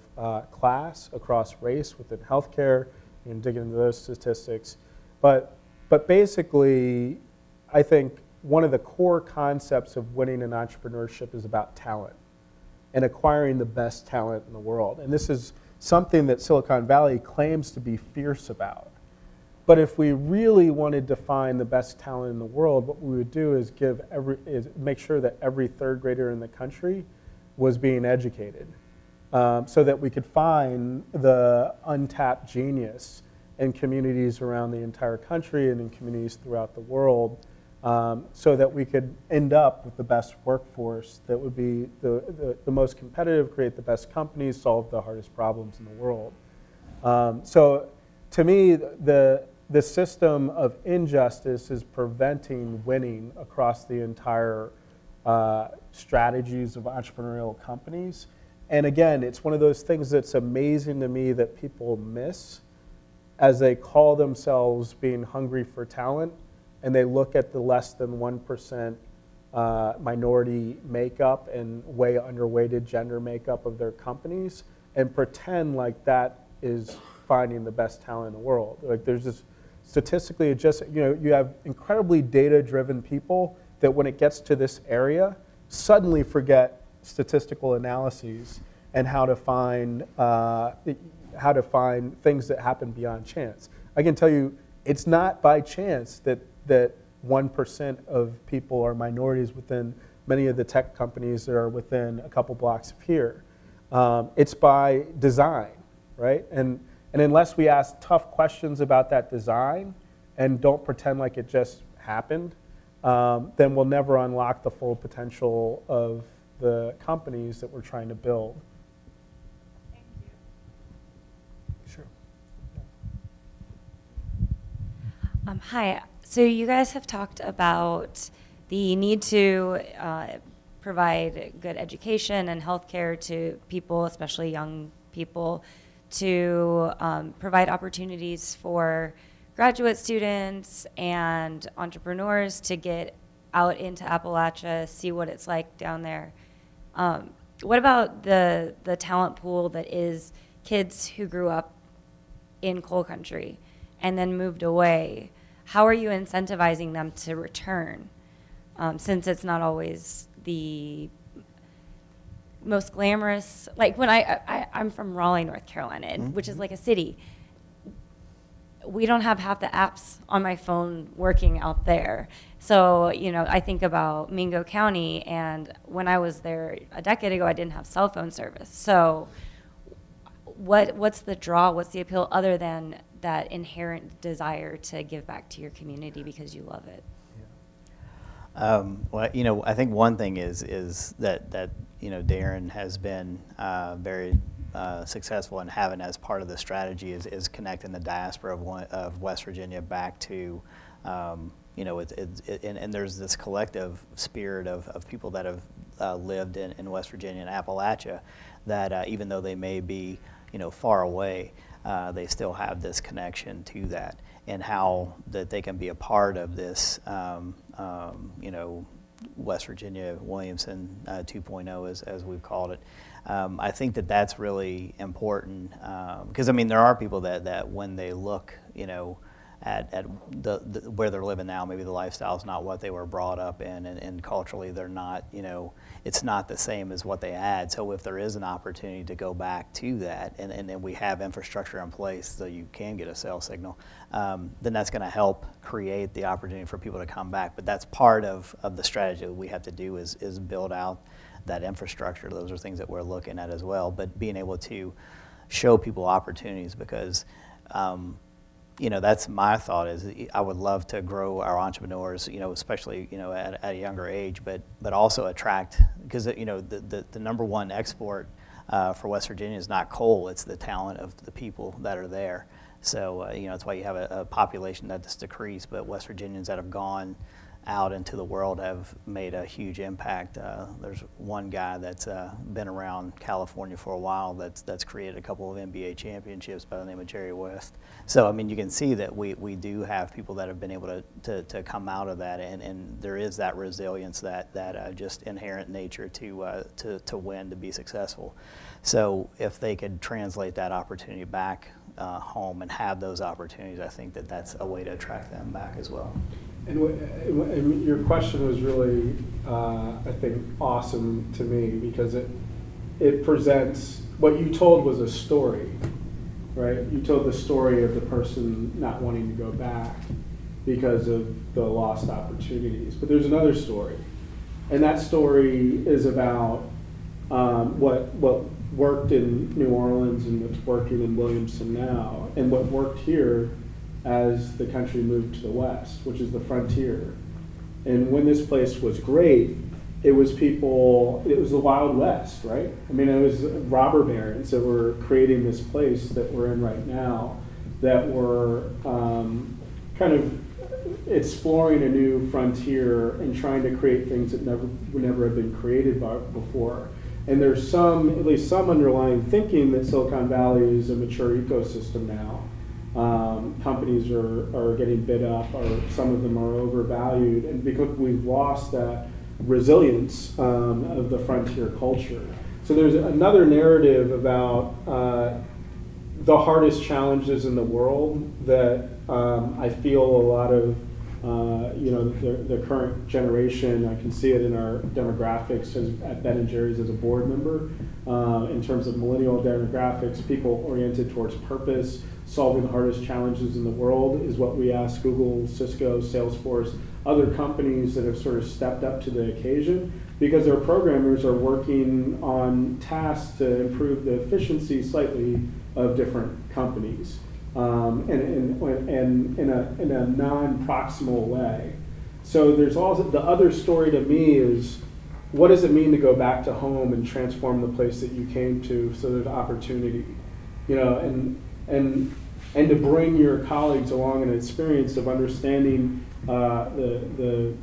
class, across race, within healthcare. You can dig into those statistics. But basically, I think one of the core concepts of winning in entrepreneurship is about talent and acquiring the best talent in the world. And this is something that Silicon Valley claims to be fierce about. But if we really wanted to find the best talent in the world, what we would do is make sure that every third grader in the country was being educated, so that we could find the untapped genius in communities around the entire country and in communities throughout the world, so that we could end up with the best workforce that would be the most competitive, create the best companies, solve the hardest problems in the world. So to me, the system of injustice is preventing winning across the entire strategies of entrepreneurial companies. And again, it's one of those things that's amazing to me that people miss as they call themselves being hungry for talent, and they look at the less than 1% minority makeup and way underweighted gender makeup of their companies and pretend like that is finding the best talent in the world. Like, there's this statistically, just, you know, you have incredibly data-driven people that when it gets to this area, suddenly forget statistical analyses and how to find things that happen beyond chance. I can tell you, it's not by chance that 1% of people are minorities within many of the tech companies that are within a couple blocks of here. It's by design, right? And unless we ask tough questions about that design and don't pretend like it just happened, then we'll never unlock the full potential of the companies that we're trying to build. Thank you. Sure. Hi. So you guys have talked about the need to provide good education and healthcare to people, especially young people, to provide opportunities for graduate students and entrepreneurs to get out into Appalachia, see what it's like down there. What about the talent pool that is kids who grew up in coal country and then moved away? How are you incentivizing them to return, since it's not always the most glamorous? Like, when I'm from Raleigh, North Carolina, mm-hmm. which is like a city. We don't have half the apps on my phone working out there. So, you know, I think about Mingo County, and when I was there a decade ago, I didn't have cell phone service. So what's the draw, what's the appeal, other than that inherent desire to give back to your community because you love it? Yeah. Well, you know, I think one thing is that you know, Daryn has been very successful in having as part of the strategy is connecting the diaspora of West Virginia back to, you know, and there's this collective spirit of people that have lived in West Virginia and Appalachia that even though they may be, you know, far away, they still have this connection to that, and how that they can be a part of this, you know, West Virginia Williamson 2.0 as we've called it. I think that that's really important, because I mean, there are people that when they look, you know, at the where they're living now, maybe the lifestyle's not what they were brought up in, and culturally they're not, you know, it's not the same as what they had. So if there is an opportunity to go back to that, and we have infrastructure in place so you can get a cell signal, then that's going to help create the opportunity for people to come back. But that's part of the strategy that we have to do is build out that infrastructure. Those are things that we're looking at as well. But being able to show people opportunities, because you know, that's my thought, is I would love to grow our entrepreneurs, you know, especially, you know, at a younger age, but also attract, because, you know, the number one export for West Virginia is not coal, it's the talent of the people that are there. So, you know, that's why you have a population that just decreased, but West Virginians that have gone out into the world have made a huge impact. There's one guy that's been around California for a while that's created a couple of NBA championships by the name of Jerry West. So I mean, you can see that we do have people that have been able to come out of that, and there is that resilience, that just inherent nature to win, to be successful. So if they could translate that opportunity back home and have those opportunities, I think that that's a way to attract them back as well. And your question was really, I think, awesome to me, because it presents, what you told was a story, right? You told the story of the person not wanting to go back because of the lost opportunities. But there's another story, and that story is about what worked in New Orleans and what's working in Williamson now, and what worked here as the country moved to the west, which is the frontier. And when this place was great, it was people, it was the Wild West, right? I mean, it was robber barons that were creating this place that we're in right now, that were kind of exploring a new frontier and trying to create things that would never have been created before. And there's some, at least some underlying thinking that Silicon Valley is a mature ecosystem now. Companies are getting bid up, or some of them are overvalued, and because we've lost that resilience of the frontier culture. So there's another narrative about the hardest challenges in the world that I feel a lot of, you know, the current generation, I can see it in our demographics at Ben and Jerry's as a board member, in terms of millennial demographics, people oriented towards purpose. Solving the hardest challenges in the world is what we ask Google, Cisco, Salesforce, other companies that have sort of stepped up to the occasion, because their programmers are working on tasks to improve the efficiency slightly of different companies, and in a non-proximal way. So there's also the other story to me is, what does it mean to go back to home and transform the place that you came to, so there's opportunity, you know, and to bring your colleagues along in an experience of understanding the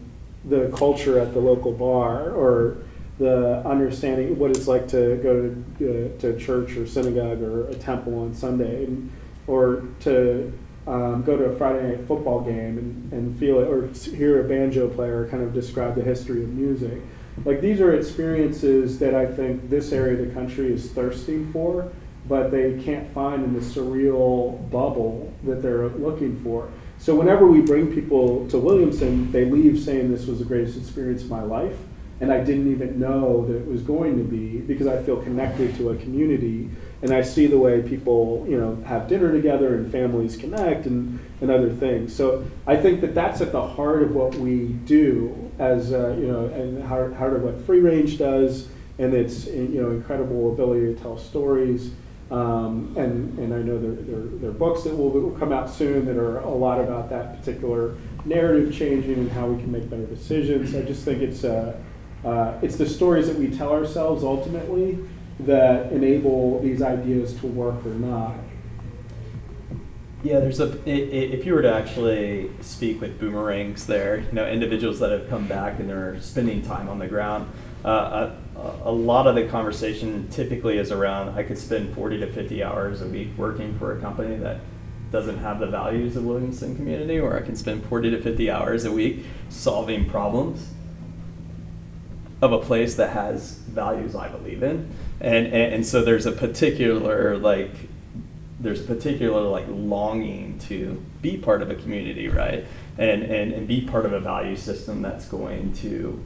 culture at the local bar, or the understanding what it's like to go to church or synagogue or a temple on Sunday, or to go to a Friday night football game and feel it, or hear a banjo player kind of describe the history of music. Like, these are experiences that I think this area of the country is thirsty for, but they can't find in the surreal bubble that they're looking for. So whenever we bring people to Williamson, they leave saying, this was the greatest experience of my life, and I didn't even know that it was going to be, because I feel connected to a community, and I see the way people, you know, have dinner together and families connect and other things. So I think that that's at the heart of what we do as, you know, and heart of what Free Range does, and its, you know, incredible ability to tell stories. And I know there are books that will come out soon that are a lot about that particular narrative changing and how we can make better decisions. I just think it's the stories that we tell ourselves ultimately that enable these ideas to work or not. Yeah, there's if you were to actually speak with boomerangs there, you know, individuals that have come back and are spending time on the ground, a lot of the conversation typically is around, I could spend 40 to 50 hours a week working for a company that doesn't have the values of Williamson community, or I can spend 40 to 50 hours a week solving problems of a place that has values I believe in. And so there's a particular, like, longing to be part of a community, right? And be part of a value system that's going to,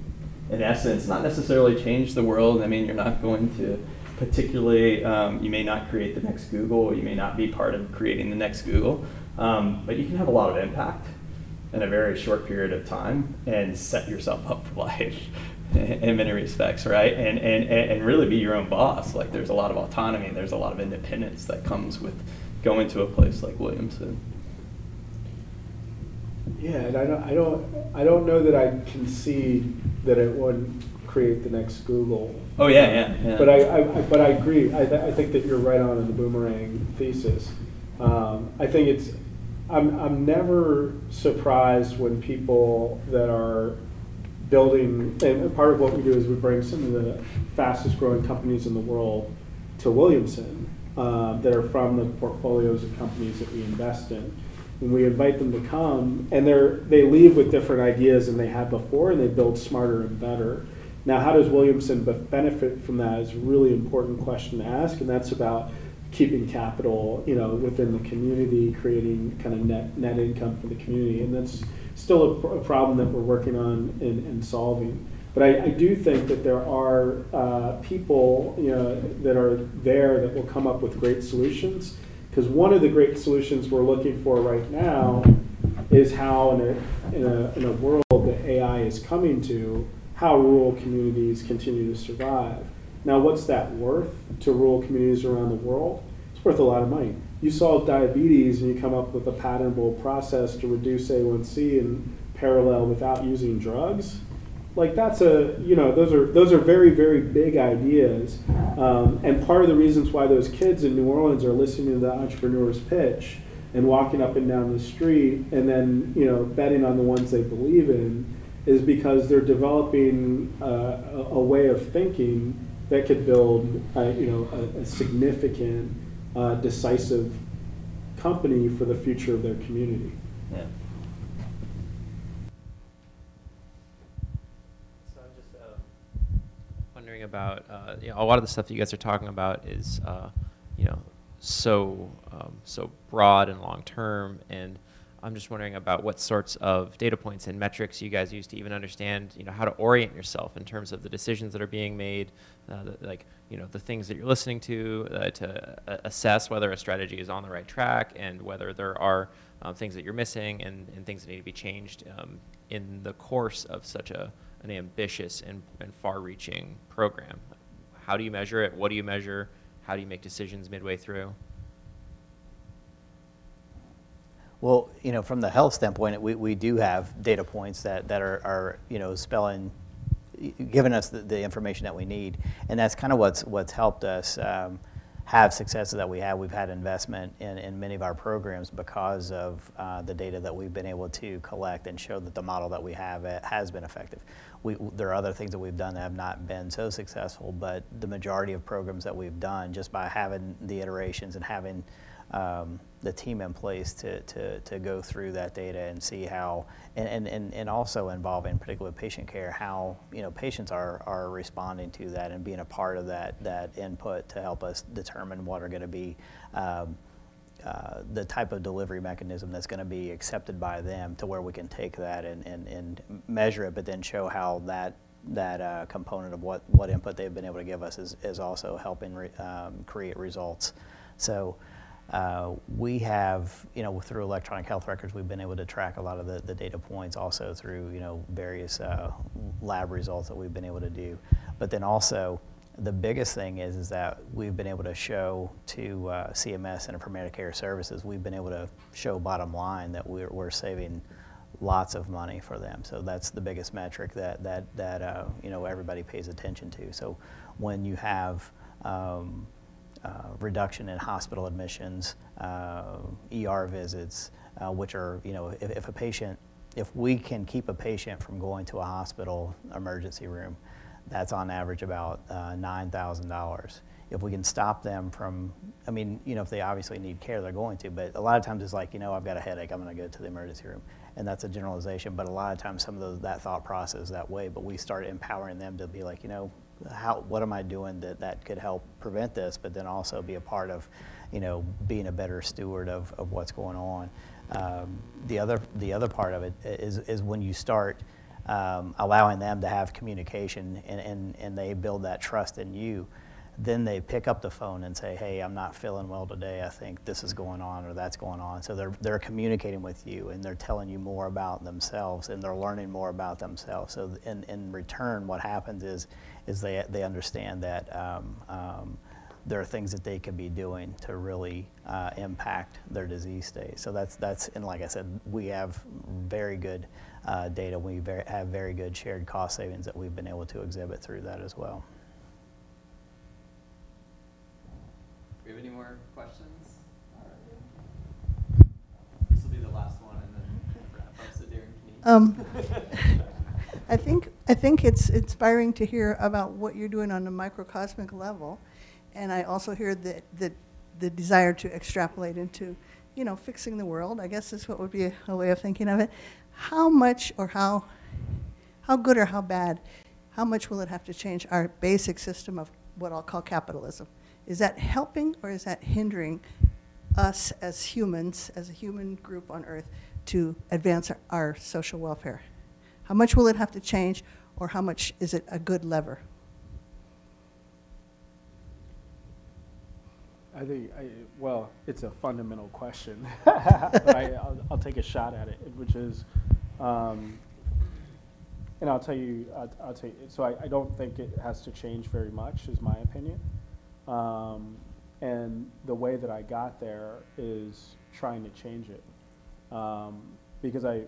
in essence, not necessarily change the world. I mean, you're not going to particularly, you may not create the next Google, you may not be part of creating the next Google, but you can have a lot of impact in a very short period of time and set yourself up for life in many respects, right? And really be your own boss. Like, there's a lot of autonomy, there's a lot of independence that comes with going to a place like Williamson. Yeah, and I don't know that I concede that it wouldn't create the next Google. Oh yeah, yeah. But I agree. I think that you're right on in the boomerang thesis. I think it's I'm never surprised when people that are building, and part of what we do is we bring some of the fastest growing companies in the world to Williamson that are from the portfolios of companies that we invest in. And we invite them to come, and they leave with different ideas than they had before, and they build smarter and better. Now, how does Williamson benefit from that is a really important question to ask, and that's about keeping capital, within the community, creating kind of net income for the community, and that's still a problem that we're working on and solving. But I do think that there are people that are there that will come up with great solutions, because one of the great solutions we're looking for right now is how, in a world that AI is coming to, how rural communities continue to survive. Now, what's that worth to rural communities around the world? It's worth a lot of money. You solve diabetes and you come up with a patentable process to reduce A1C in parallel without using drugs. Like that's a, those are very, very big ideas. And part of the reasons why those kids in New Orleans are listening to the entrepreneur's pitch and walking up and down the street and then, betting on the ones they believe in is because they're developing a way of thinking that could build, a significant, decisive company for the future of their community. Yeah. So I'm just wondering about a lot of the stuff that you guys are talking about is so broad and long term, and I'm just wondering about what sorts of data points and metrics you guys use to even understand, how to orient yourself in terms of the decisions that are being made, the things that you're listening to assess whether a strategy is on the right track and whether there are things that you're missing and things that need to be changed in the course of such an ambitious and far-reaching program. How do you measure it? What do you measure? How do you make decisions midway through? Well, from the health standpoint, we do have data points that are giving us the information that we need, and that's kind of what's helped us have successes that we have. We've had investment in many of our programs because of the data that we've been able to collect and show that the model that we have has been effective. There are other things that we've done that have not been so successful, but the majority of programs that we've done, just by having the iterations and having the team in place to go through that data and see how, and also involve in particular patient care, how patients are responding to that and being a part of that input to help us determine what are going to be the type of delivery mechanism that's going to be accepted by them, to where we can take that and measure it, but then show how that component of what input they've been able to give us is also helping create results. So. We have, through electronic health records, we've been able to track a lot of the data points, also through, various lab results that we've been able to do. But then also, the biggest thing is that we've been able to show to CMS, Center for Medicare Services, we've been able to show bottom line that we're saving lots of money for them. So that's the biggest metric that everybody pays attention to. So when you have reduction in hospital admissions, ER visits, which are, if we can keep a patient from going to a hospital emergency room, that's on average about $9,000. If we can stop them from, if they obviously need care, they're going to, but a lot of times it's like, I've got a headache, I'm going to go to the emergency room. And that's a generalization, but a lot of times some of that thought process that way, but we start empowering them to be like, what am I doing that could help prevent this, but then also be a part of, being a better steward of what's going on. The other part of it is when you start allowing them to have communication and they build that trust in you, then they pick up the phone and say, hey, I'm not feeling well today. I think this is going on or that's going on. So they're communicating with you and they're telling you more about themselves and they're learning more about themselves. So in return, what happens is they understand that there are things that they could be doing to really impact their disease state. So and like I said, we have very good data. We have very good shared cost savings that we've been able to exhibit through that as well. Do we have any more questions? All right. This will be the I think it's inspiring to hear about what you're doing on a microcosmic level, and I also hear that the desire to extrapolate into, you know, fixing the world, I guess is what would be a way of thinking of it. How much or how good or how bad, how much will it have to change our basic system of what I'll call capitalism? Is that helping or is that hindering us as humans, as a human group on Earth, to advance our social welfare? How much will it have to change, or how much is it a good lever? I think, well, it's a fundamental question. I'll take a shot at it, which is, and I'll tell you, I'll tell you, so I don't think it has to change very much, is my opinion. And the way that I got there is trying to change it. Because I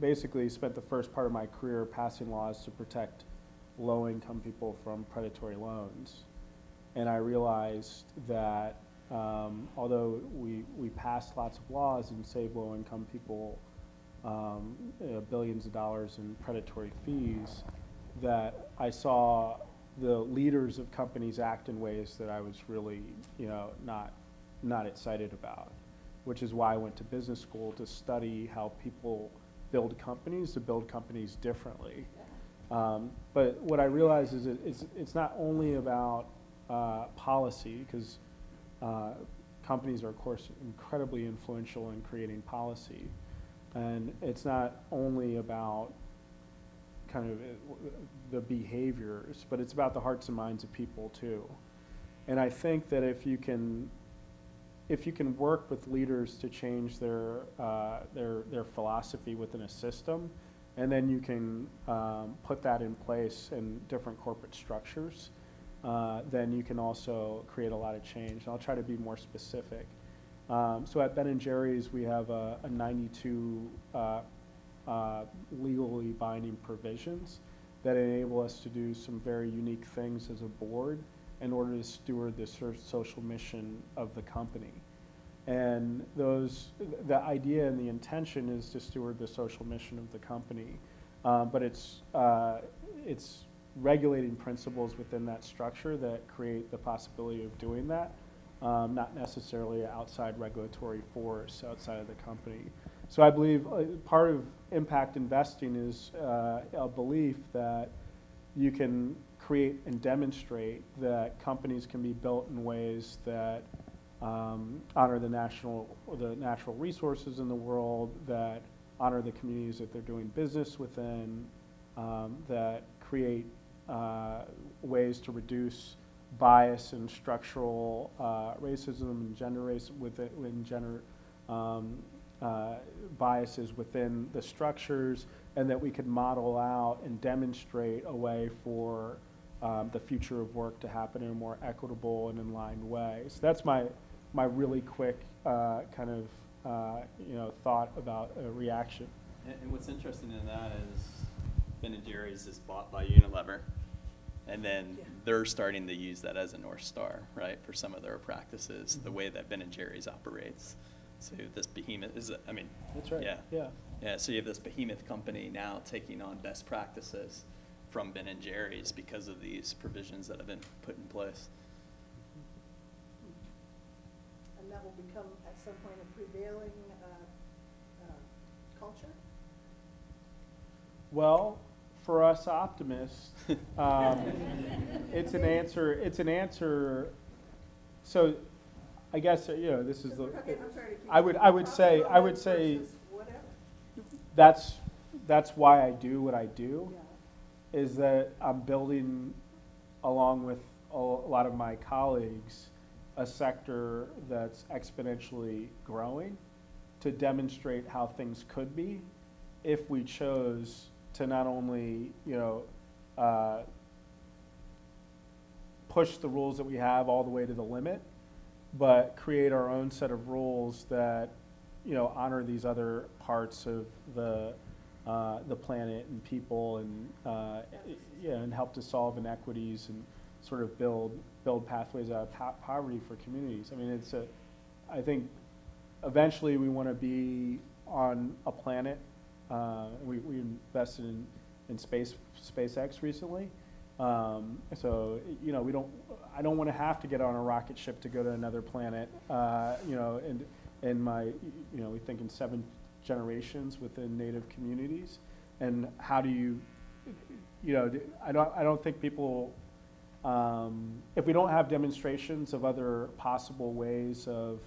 basically spent the first part of my career passing laws to protect low-income people from predatory loans. And I realized that although we passed lots of laws and saved low-income people billions of dollars in predatory fees, that I saw the leaders of companies act in ways that I was really, you know, not excited about, which is why I went to business school to study how people build companies, to build companies differently. But what I realized is it's not only about policy, because companies are, of course, incredibly influential in creating policy. And it's not only about kind of the behaviors, but it's about the hearts and minds of people too. And I think that if you can work with leaders to change their philosophy within a system, and then you can put that in place in different corporate structures, then you can also create a lot of change. And I'll try to be more specific. So at Ben and Jerry's, we have a 92 legally binding provisions that enable us to do some very unique things as a board in order to steward the social mission of the company. And the idea and the intention is to steward the social mission of the company, but it's regulating principles within that structure that create the possibility of doing that, not necessarily an outside regulatory force outside of the company. So I believe part of impact investing is a belief that you can create and demonstrate that companies can be built in ways that honor the natural resources in the world, that honor the communities that they're doing business within, that create ways to reduce bias and structural racism and gender race within gender biases within the structures, and that we could model out and demonstrate a way for the future of work to happen in a more equitable and in line way. So that's my really quick kind of you know, thought about a reaction. And what's interesting in that is Ben and Jerry's is bought by Unilever, and then they're starting to use that as a North Star, right, for some of their practices, the way that Ben and Jerry's operates. So this behemoth is, I mean, that's right. Yeah. So you have this behemoth company now taking on best practices from Ben and Jerry's because of these provisions that have been put in place. And that will become at some point a prevailing culture? Well, for us optimists, it's an answer. So I guess, you know, this is the, I would say that's why I do what I do, yeah. Is that I'm building, along with a lot of my colleagues, a sector that's exponentially growing to demonstrate how things could be if we chose to not only, you know, push the rules that we have all the way to the limit, but create our own set of rules that, you know, honor these other parts of the planet and people, and yeah, and help to solve inequities and sort of build pathways out of poverty for communities. I mean, I think eventually we want to be on a planet We invested in SpaceX recently. So, you know, I don't want to have to get on a rocket ship to go to another planet, you know, and my, you know, we think in 7 generations within Native communities. And how do you, you know, I don't think people, if we don't have demonstrations of other possible ways of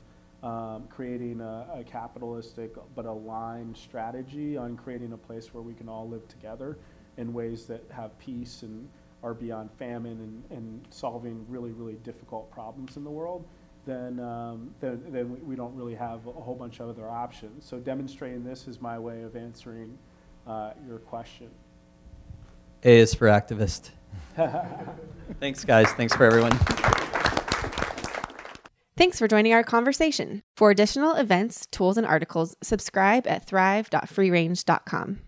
creating a capitalistic but aligned strategy on creating a place where we can all live together in ways that have peace and are beyond famine and solving really, really difficult problems in the world, then we don't really have a whole bunch of other options. So demonstrating this is my way of answering your question. A is for activist. Thanks, guys. Thanks for everyone. Thanks for joining our conversation. For additional events, tools, and articles, subscribe at thrive.freerange.com.